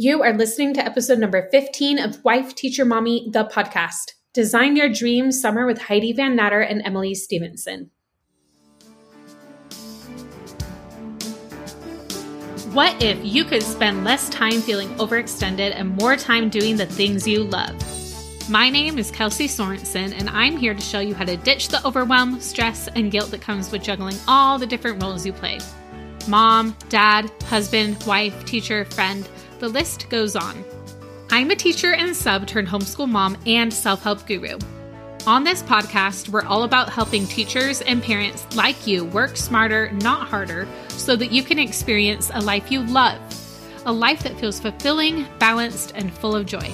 You are listening to episode number 15 of Wife Teacher Mommy, the podcast. Design Your Dream Summer with Heidi Van Natter and Emily Stevenson. What if you could spend less time feeling overextended and more time doing the things you love? My name is Kelsey Sorensen, and I'm here to show you how to ditch the overwhelm, stress, and guilt that comes with juggling all the different roles you play. Mom, dad, husband, wife, teacher, friend. The list goes on. I'm a teacher and sub turned homeschool mom and self-help guru. On this podcast, we're all about helping teachers and parents like you work smarter, not harder, so that you can experience a life you love, a life that feels fulfilling, balanced, and full of joy.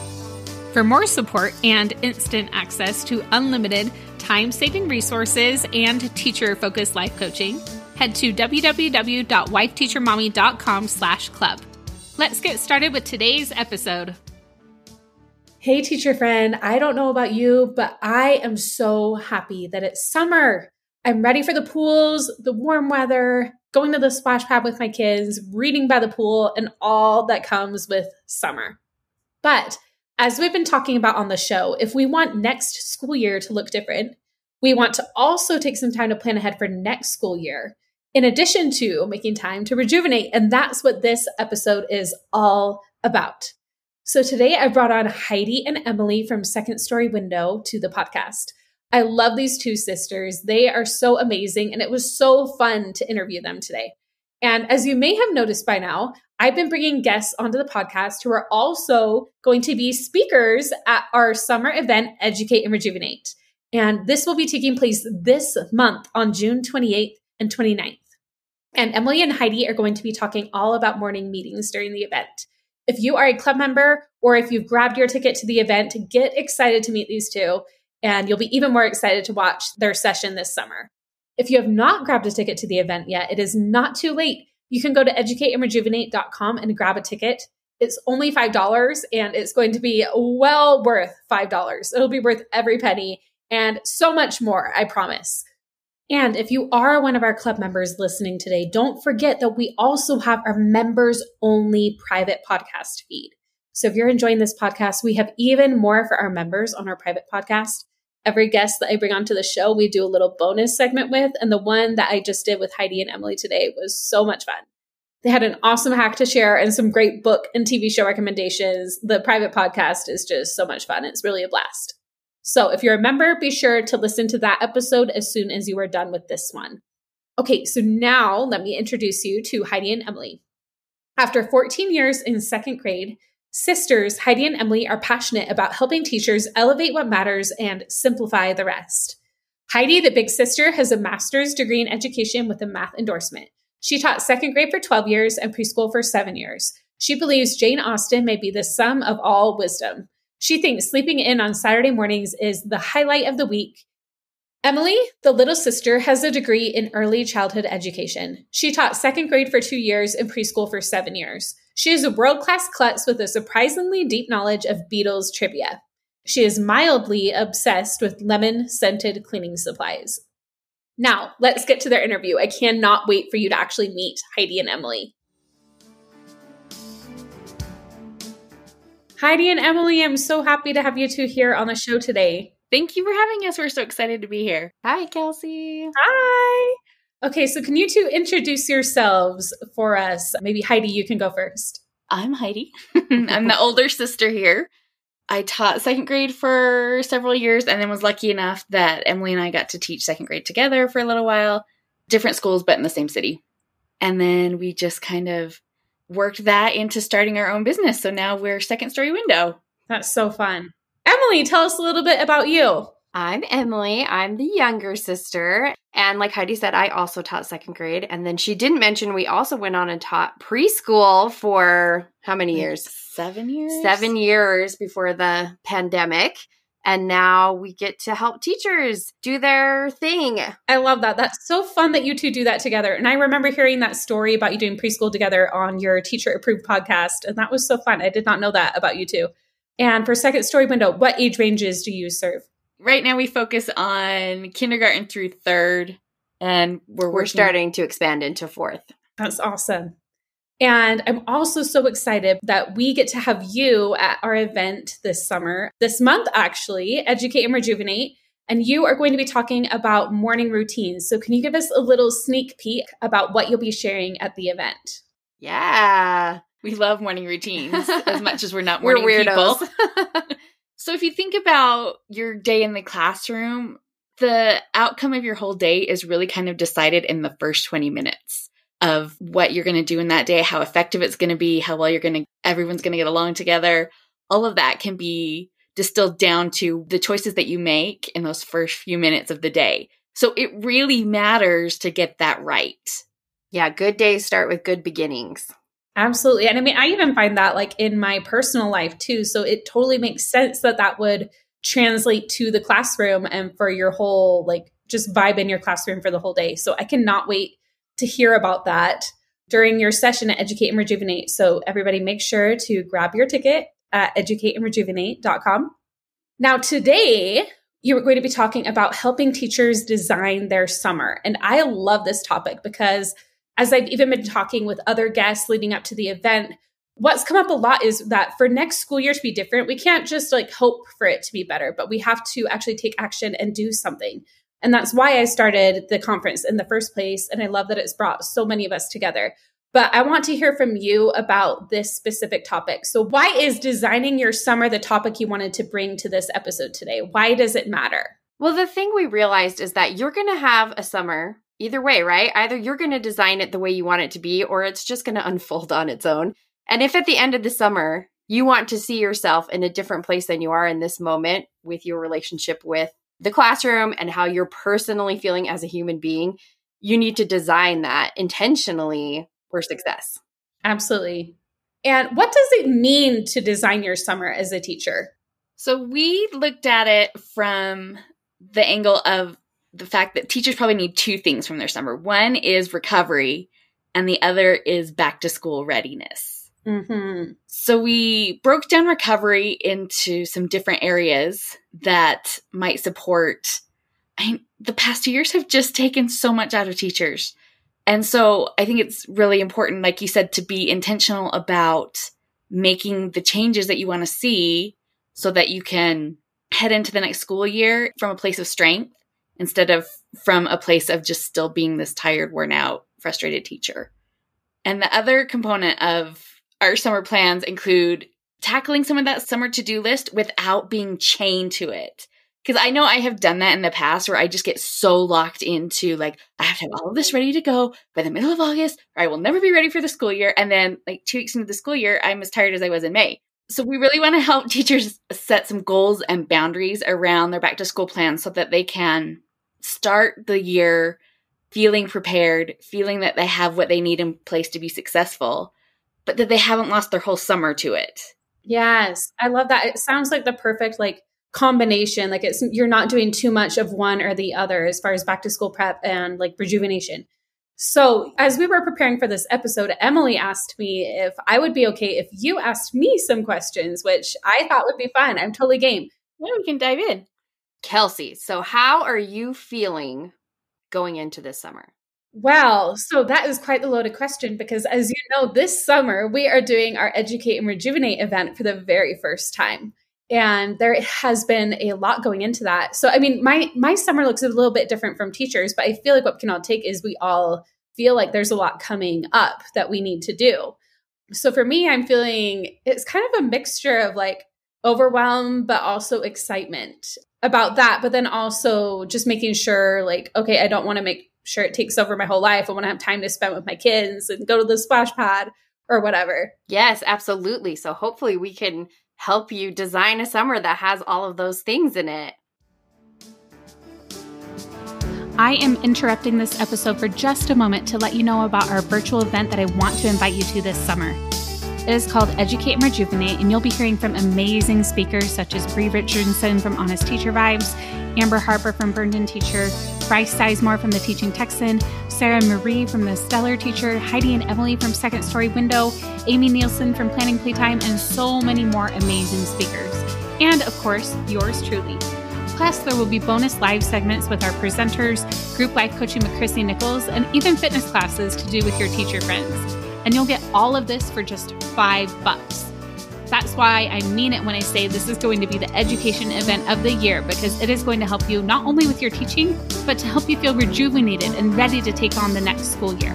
For more support and instant access to unlimited time-saving resources and teacher-focused life coaching, head to www.wifeteachermommy.com/club. Let's get started with today's episode. Hey, teacher friend. I don't know about you, but I am so happy that it's summer. I'm ready for the pools, the warm weather, going to the splash pad with my kids, reading by the pool, and all that comes with summer. But as we've been talking about on the show, if we want next school year to look different, we want to also take some time to plan ahead for next school year, in addition to making time to rejuvenate. And that's what this episode is all about. So today I brought on Heidi and Emily from Second Story Window to the podcast. I love these two sisters. They are so amazing. And it was so fun to interview them today. And as you may have noticed by now, I've been bringing guests onto the podcast who are also going to be speakers at our summer event, Educate and Rejuvenate. And this will be taking place this month on June 28th and 29th. And Emily and Heidi are going to be talking all about morning meetings during the event. If you are a club member or if you've grabbed your ticket to the event, get excited to meet these two, and you'll be even more excited to watch their session this summer. If you have not grabbed a ticket to the event yet, it is not too late. You can go to educateandrejuvenate.com and grab a ticket. It's only $5, and it's going to be well worth $5. It'll be worth every penny and so much more, I promise. And if you are one of our club members listening today, don't forget that we also have our members-only private podcast feed. So if you're enjoying this podcast, we have even more for our members on our private podcast. Every guest that I bring onto the show, we do a little bonus segment with, and the one that I just did with Heidi and Emily today was so much fun. They had an awesome hack to share and some great book and TV show recommendations. The private podcast is just so much fun. It's really a blast. So if you're a member, be sure to listen to that episode as soon as you are done with this one. Okay, so now let me introduce you to Heidi and Emily. After 14 years in second grade, sisters Heidi and Emily are passionate about helping teachers elevate what matters and simplify the rest. Heidi, the big sister, has a master's degree in education with a math endorsement. She taught second grade for 12 years and preschool for 7 years. She believes Jane Austen may be the sum of all wisdom. She thinks sleeping in on Saturday mornings is the highlight of the week. Emily, the little sister, has a degree in early childhood education. She taught second grade for 2 years and preschool for 7 years. She is a world-class klutz with a surprisingly deep knowledge of Beatles trivia. She is mildly obsessed with lemon-scented cleaning supplies. Now, let's get to their interview. I cannot wait for you to actually meet Heidi and Emily. Heidi and Emily, I'm so happy to have you two here on the show today. Thank you for having us. We're so excited to be here. Hi, Kelsey. Hi. Okay, so can you two introduce yourselves for us? Maybe Heidi, you can go first. I'm Heidi. I'm the older sister here. I taught second grade for several years and then was lucky enough that Emily and I got to teach second grade together for a little while, different schools, but in the same city. And then we just kind of worked that into starting our own business. So now we're Second Story Window. That's so fun. Emily, tell us a little bit about you. I'm Emily. I'm the younger sister. And like Heidi said, I also taught second grade. And then she didn't mention we also went on and taught preschool for how many years? 7 years. 7 years before the pandemic. And now we get to help teachers do their thing. I love that. That's so fun that you two do that together. And I remember hearing that story about you doing preschool together on your Teacher Approved podcast. And that was so fun. I did not know that about you two. And for Second Story Window, what age ranges do you serve? Right now we focus on kindergarten through third. And we're starting to expand into fourth. That's awesome. And I'm also so excited that we get to have you at our event this summer, this month actually, Educate and Rejuvenate. And you are going to be talking about morning routines. So can you give us a little sneak peek about what you'll be sharing at the event? Yeah, we love morning routines as much as we're not morning we're weirdos. People. So if you think about your day in the classroom, the outcome of your whole day is really kind of decided in the first 20 minutes of what you're going to do in that day, how effective it's going to be, how well everyone's going to get along together. All of that can be distilled down to the choices that you make in those first few minutes of the day. So it really matters to get that right. Yeah, good days start with good beginnings. Absolutely. And I mean, I even find that like in my personal life too. So it totally makes sense that that would translate to the classroom and for your whole, like just vibe in your classroom for the whole day. So I cannot wait to hear about that during your session at Educate and Rejuvenate. So everybody make sure to grab your ticket at educateandrejuvenate.com. Now today, you're going to be talking about helping teachers design their summer. And I love this topic because as I've even been talking with other guests leading up to the event, what's come up a lot is that for next school year to be different, we can't just like hope for it to be better, but we have to actually take action and do something. And that's why I started the conference in the first place. And I love that it's brought so many of us together. But I want to hear from you about this specific topic. So why is designing your summer the topic you wanted to bring to this episode today? Why does it matter? Well, the thing we realized is that you're going to have a summer either way, right? Either you're going to design it the way you want it to be, or it's just going to unfold on its own. And if at the end of the summer, you want to see yourself in a different place than you are in this moment with your relationship with the classroom and how you're personally feeling as a human being, you need to design that intentionally for success. Absolutely. And what does it mean to design your summer as a teacher? So we looked at it from the angle of the fact that teachers probably need two things from their summer. One is recovery and the other is back to school readiness. Mm-hmm. So we broke down recovery into some different areas that might support. The past 2 years have just taken so much out of teachers. And so I think it's really important, like you said, to be intentional about making the changes that you want to see so that you can head into the next school year from a place of strength instead of from a place of just still being this tired, worn out, frustrated teacher. And the other component of our summer plans include tackling some of that summer to-do list without being chained to it. Because I know I have done that in the past where I just get so locked into like, I have to have all of this ready to go by the middle of August or I will never be ready for the school year. And then like 2 weeks into the school year, I'm as tired as I was in May. So we really want to help teachers set some goals and boundaries around their back to school plans so that they can start the year feeling prepared, feeling that they have what they need in place to be successful, but that they haven't lost their whole summer to it. Yes. I love that. It sounds like the perfect combination. Like it's, you're not doing too much of one or the other as far as back to school prep and like rejuvenation. So as we were preparing for this episode, Emily asked me if I would be okay if you asked me some questions, which I thought would be fun. I'm totally game. Yeah, we can dive in. Kelsey, so how are you feeling going into this summer? Wow. So that is quite the loaded question because as you know, this summer we are doing our Educate and Rejuvenate event for the very first time. And there has been a lot going into that. So, I mean, my summer looks a little bit different from teachers, but I feel like what we can all take is we all feel like there's a lot coming up that we need to do. So for me, I'm feeling it's kind of a mixture of like overwhelm, but also excitement about that. But then also just making sure like, okay, I don't want to make sure it takes over my whole life. I want to have time to spend with my kids and go to the splash pad or whatever. Yes, absolutely. So hopefully we can help you design a summer that has all of those things in it. I am interrupting this episode for just a moment to let you know about our virtual event that I want to invite you to this summer. It is called Educate and Rejuvenate, and you'll be hearing from amazing speakers such as Bree Richardson from Honest Teacher Vibes, Amber Harper from Burned In Teacher, Bryce Sizemore from The Teaching Texan, Sarah Marie from The Stellar Teacher, Heidi and Emily from Second Story Window, Amy Nielsen from Planning Playtime, and so many more amazing speakers. And of course, yours truly. Plus, there will be bonus live segments with our presenters, group life coaching with Chrissy Nichols, and even fitness classes to do with your teacher friends. And you'll get all of this for just $5. That's why I mean it when I say this is going to be the education event of the year, because it is going to help you not only with your teaching, but to help you feel rejuvenated and ready to take on the next school year.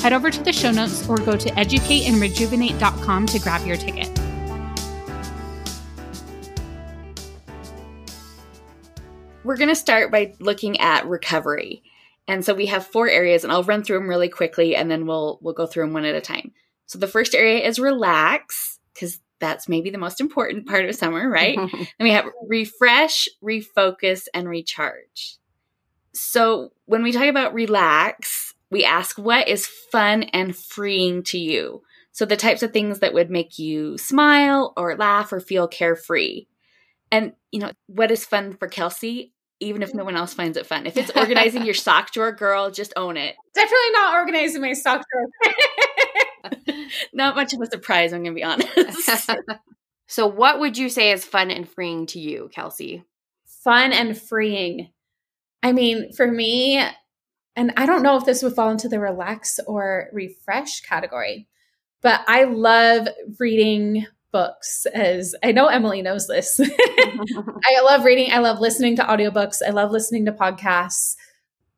Head over to the show notes or go to educateandrejuvenate.com to grab your ticket. We're going to start by looking at recovery. And so we have four areas, and I'll run through them really quickly, and then we'll go through them one at a time. So the first area is relax, because that's maybe the most important part of summer, right? Then we have refresh, refocus, and recharge. So when we talk about relax, we ask what is fun and freeing to you. So the types of things that would make you smile or laugh or feel carefree. And, you know, what is fun for Kelsey, even if no one else finds it fun? If it's organizing your sock drawer, girl, just own it. Definitely not organizing my sock drawer. Not much of a surprise, I'm going to be honest. So what would you say is fun and freeing to you, Kelsey? Fun and freeing. I mean, for me, and I don't know if this would fall into the relax or refresh category, but I love reading books, as I know Emily knows this. I love reading. I love listening to audiobooks. I love listening to podcasts.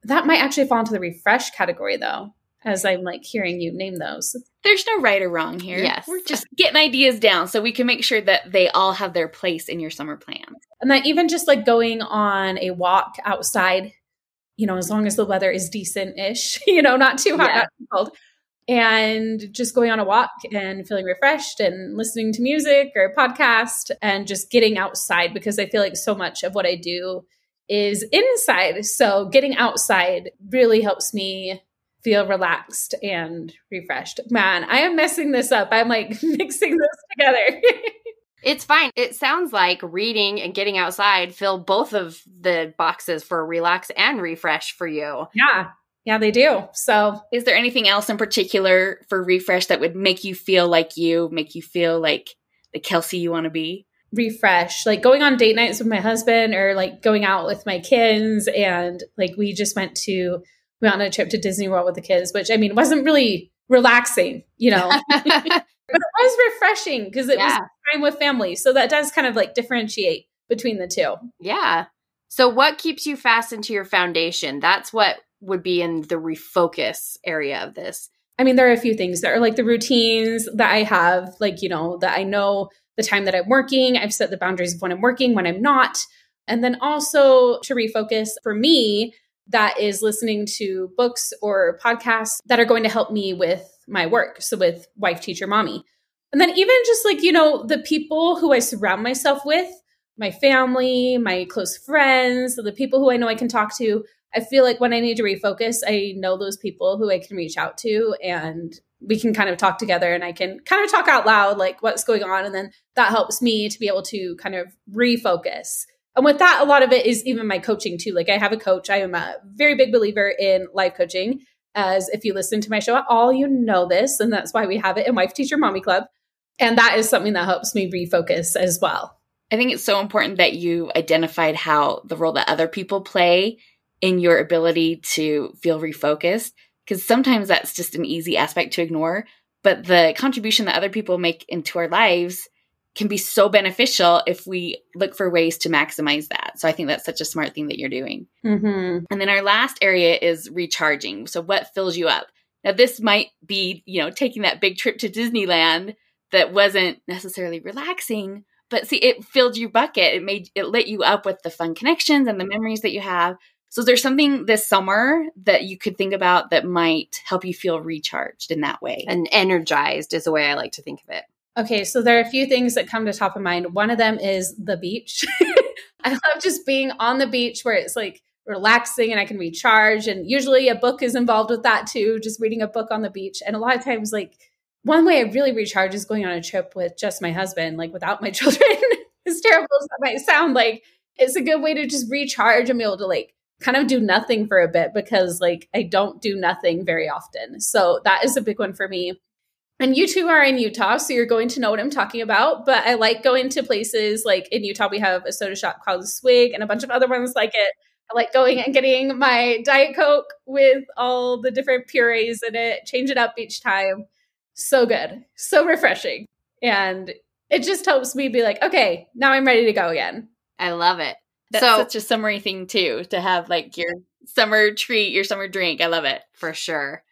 That might actually fall into the refresh category, though, as I'm like hearing you name those. There's no right or wrong here. Yes. We're just getting ideas down so we can make sure that they all have their place in your summer plan. And that even just like going on a walk outside, you know, as long as the weather is decent-ish, you know, not too hot, not too cold. And just going on a walk and feeling refreshed and listening to music or a podcast and just getting outside, because I feel like so much of what I do is inside. So getting outside really helps me feel relaxed and refreshed. Man, I am messing this up. I'm like mixing this together. It's fine. It sounds like reading and getting outside fill both of the boxes for relax and refresh for you. Yeah. Yeah, they do. So is there anything else in particular for refresh that would make you feel like you, make you feel like the Kelsey you want to be? Refresh, like going on date nights with my husband, or like going out with my kids. And like, we just went on a trip to Disney World with the kids, which I mean, wasn't really relaxing, you know, but it was refreshing because it was time with family. So that does kind of like differentiate between the two. Yeah. So what keeps you fastened to your foundation? That's what would be in the refocus area of this. I mean, there are a few things that are like the routines that I have, like, you know, that I know the time that I'm working, I've set the boundaries of when I'm working, when I'm not. And then also to refocus for me, that is listening to books or podcasts that are going to help me with my work. So with Wife Teacher Mommy. And then even just like, you know, the people who I surround myself with, my family, my close friends, the people who I know I can talk to. I feel like when I need to refocus, I know those people who I can reach out to, and we can kind of talk together, and I can kind of talk out loud, like what's going on. And then that helps me to be able to kind of refocus. And with that, a lot of it is even my coaching too. Like I have a coach. I am a very big believer in life coaching, as if you listen to my show at all, you know this. And that's why we have it in Wife Teacher Mommy Club. And that is something that helps me refocus as well. I think it's so important that you identified how the role that other people play in your ability to feel refocused, because sometimes that's just an easy aspect to ignore. But the contribution that other people make into our lives can be so beneficial if we look for ways to maximize that. So I think that's such a smart thing that you're doing. Mm-hmm. And then our last area is recharging. So what fills you up? Now this might be, you know, taking that big trip to Disneyland that wasn't necessarily relaxing, but see, it filled your bucket. It lit you up with the fun connections and the memories that you have. So is there something this summer that you could think about that might help you feel recharged in that way? And energized is the way I like to think of it. Okay, so there are a few things that come to top of mind. One of them is the beach. I love just being on the beach where it's like relaxing and I can recharge. And usually a book is involved with that too, just reading a book on the beach. And a lot of times, like one way I really recharge is going on a trip with just my husband, like without my children. As terrible as that might sound, like it's a good way to just recharge and be able to like kind of do nothing for a bit, because like I don't do nothing very often. So that is a big one for me. And you two are in Utah, so you're going to know what I'm talking about. But I like going to places like in Utah, we have a soda shop called Swig and a bunch of other ones like it. I like going and getting my Diet Coke with all the different purees in it, change it up each time. so good, so refreshing. And it just helps me be like, okay, now I'm ready to go again. I love it. That's such a summery thing too, to have like your summer treat, your summer drink. I love it. For sure.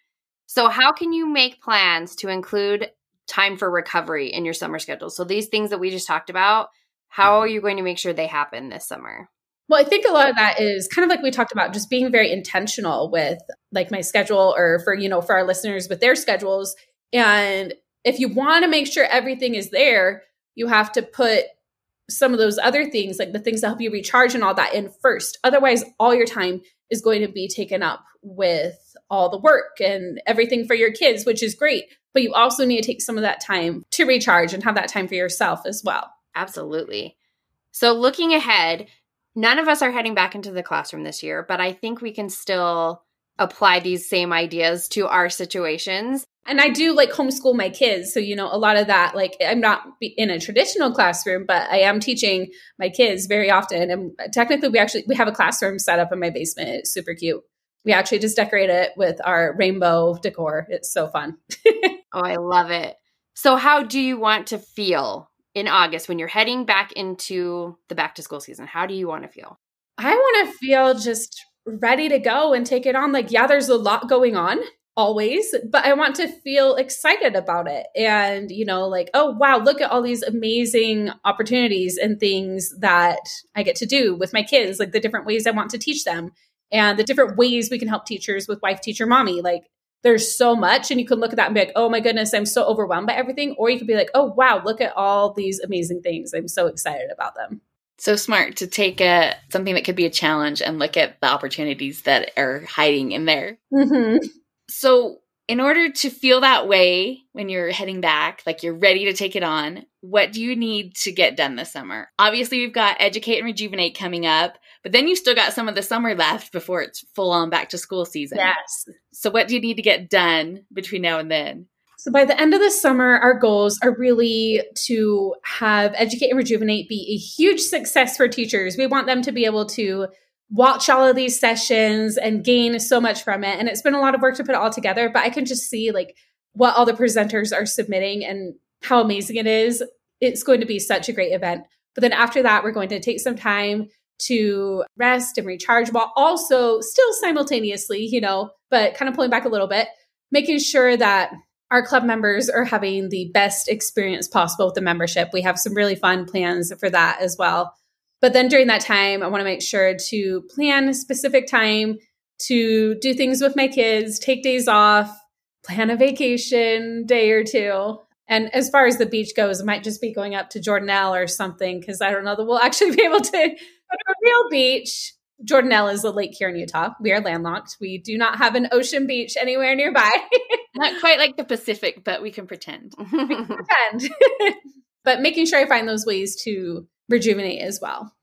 So how can you make plans to include time for recovery in your summer schedule? So these things that we just talked about, how are you going to make sure they happen this summer? Well, I think a lot of that is kind of like we talked about, just being very intentional with like my schedule, or for, you know, for our listeners with their schedules. And if you want to make sure everything is there, you have to put some of those other things, like the things that help you recharge and all that, in first. Otherwise, all your time is going to be taken up with all the work and everything for your kids, which is great. But you also need to take some of that time to recharge and have that time for yourself as well. Absolutely. So looking ahead, none of us are heading back into the classroom this year, but I think we can still apply these same ideas to our situations. And I do like homeschool my kids. So, you know, a lot of that, like I'm not in a traditional classroom, but I am teaching my kids very often. And technically we have a classroom set up in my basement. It's super cute. We actually just decorate it with our rainbow decor. It's so fun. Oh, I love it. So how do you want to feel in August when you're heading back into the back to school season? How do you want to feel? I want to feel just ready to go and take it on. Like, yeah, there's a lot going on always, but I want to feel excited about it. And, you know, like, oh, wow, look at all these amazing opportunities and things that I get to do with my kids, like the different ways I want to teach them and the different ways we can help teachers with Wife Teacher Mommy. Like, there's so much, and you can look at that and be like, oh my goodness, I'm so overwhelmed by everything. Or you could be like, oh wow, look at all these amazing things. I'm so excited about them. So smart to take something that could be a challenge and look at the opportunities that are hiding in there. Mm-hmm. So in order to feel that way when you're heading back, like you're ready to take it on, what do you need to get done this summer? Obviously, we've got Educate and Rejuvenate coming up, but then you still got some of the summer left before it's full on back to school season. Yes. So what do you need to get done between now and then? So by the end of the summer, our goals are really to have Educate and Rejuvenate be a huge success for teachers. We want them to be able to watch all of these sessions and gain so much from it. And it's been a lot of work to put it all together, but I can just see like what all the presenters are submitting and how amazing it is. It's going to be such a great event. But then after that, we're going to take some time to rest and recharge while also still simultaneously, you know, but kind of pulling back a little bit, making sure that our club members are having the best experience possible with the membership. We have some really fun plans for that as well. But then during that time, I want to make sure to plan a specific time to do things with my kids, take days off, plan a vacation day or two. And as far as the beach goes, I might just be going up to Jordanelle or something, because I don't know that we'll actually be able to go to a real beach. Jordanelle is a lake here in Utah. We are landlocked. We do not have an ocean beach anywhere nearby. Not quite like the Pacific, but we can pretend. But making sure I find those ways to rejuvenate as well.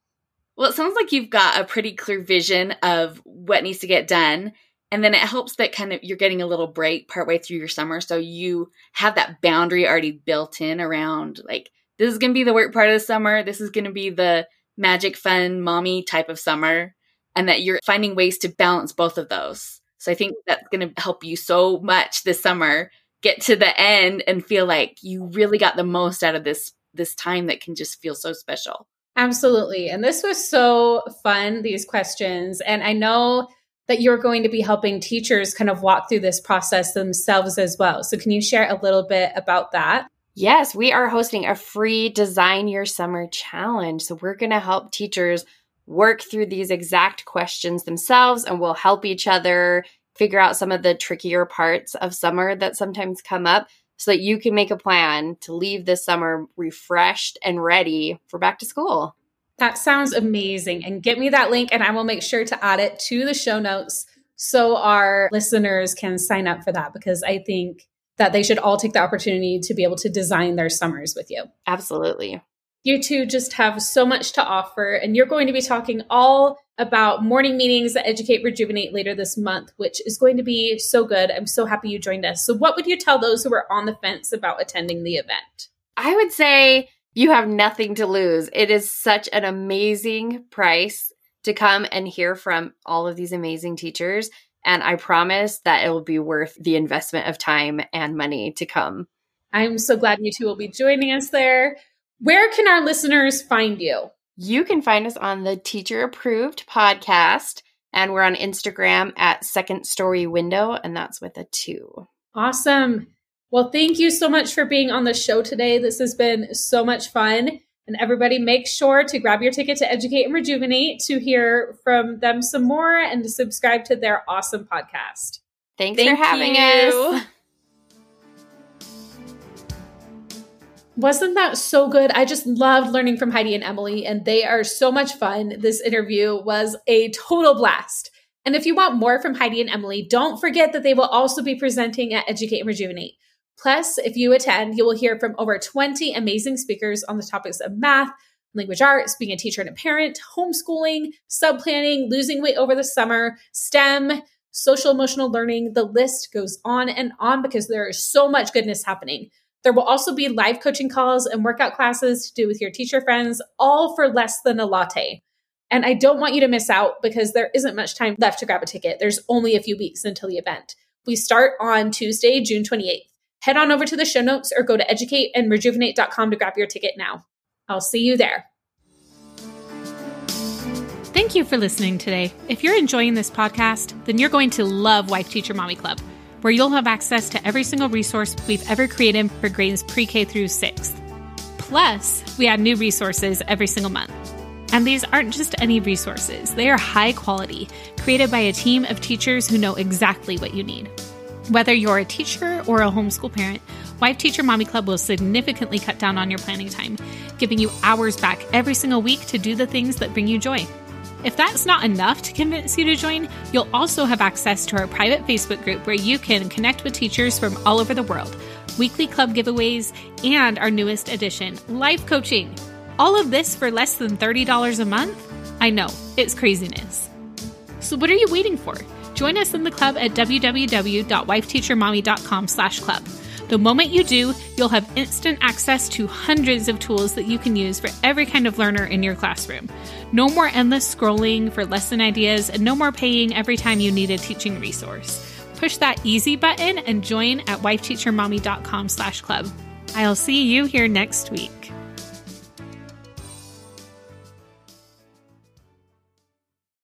Well, it sounds like you've got a pretty clear vision of what needs to get done. And then it helps that kind of you're getting a little break partway through your summer. So you have that boundary already built in around like, this is going to be the work part of the summer. This is going to be the magic, fun, mommy type of summer. And that you're finding ways to balance both of those. So I think that's going to help you so much this summer, get to the end and feel like you really got the most out of this time that can just feel so special. Absolutely. And this was so fun, these questions. And I know that you're going to be helping teachers kind of walk through this process themselves as well. So can you share a little bit about that? Yes, we are hosting a free Design Your Summer Challenge. So we're going to help teachers work through these exact questions themselves, and we'll help each other figure out some of the trickier parts of summer that sometimes come up, so that you can make a plan to leave this summer refreshed and ready for back to school. That sounds amazing. And get me that link and I will make sure to add it to the show notes so our listeners can sign up for that, because I think that they should all take the opportunity to be able to design their summers with you. Absolutely. You two just have so much to offer, and you're going to be talking all about morning meetings at Educate Rejuvenate later this month, which is going to be so good. I'm so happy you joined us. So what would you tell those who are on the fence about attending the event? I would say you have nothing to lose. It is such an amazing price to come and hear from all of these amazing teachers. And I promise that it will be worth the investment of time and money to come. I'm so glad you two will be joining us there. Where can our listeners find you? You can find us on the Teacher Approved Podcast, and we're on Instagram at Second Story Window, and that's with a 2. Awesome. Well, thank you so much for being on the show today. This has been so much fun. And everybody, make sure to grab your ticket to Educate and Rejuvenate to hear from them some more and to subscribe to their awesome podcast. Thanks for having us. Wasn't that so good? I just loved learning from Heidi and Emily, and they are so much fun. This interview was a total blast. And if you want more from Heidi and Emily, don't forget that they will also be presenting at Educate and Rejuvenate. Plus, if you attend, you will hear from over 20 amazing speakers on the topics of math, language arts, being a teacher and a parent, homeschooling, sub-planning, losing weight over the summer, STEM, social-emotional learning. The list goes on and on because there is so much goodness happening. There will also be live coaching calls and workout classes to do with your teacher friends, all for less than a latte. And I don't want you to miss out because there isn't much time left to grab a ticket. There's only a few weeks until the event. We start on Tuesday, June 28th. Head on over to the show notes or go to educateandrejuvenate.com to grab your ticket now. I'll see you there. Thank you for listening today. If you're enjoying this podcast, then you're going to love Wife Teacher Mommy Club, where you'll have access to every single resource we've ever created for grades pre-K through 6th. Plus, we add new resources every single month. And these aren't just any resources. They are high quality, created by a team of teachers who know exactly what you need. Whether you're a teacher or a homeschool parent, Wife Teacher Mommy Club will significantly cut down on your planning time, giving you hours back every single week to do the things that bring you joy. If that's not enough to convince you to join, you'll also have access to our private Facebook group where you can connect with teachers from all over the world, weekly club giveaways, and our newest addition, life coaching. All of this for less than $30 a month? I know, it's craziness. So what are you waiting for? Join us in the club at www.wifeteachermommy.com/club. The moment you do, you'll have instant access to hundreds of tools that you can use for every kind of learner in your classroom. No more endless scrolling for lesson ideas, and no more paying every time you need a teaching resource. Push that easy button and join at wifeteachermommy.com/club. I'll see you here next week.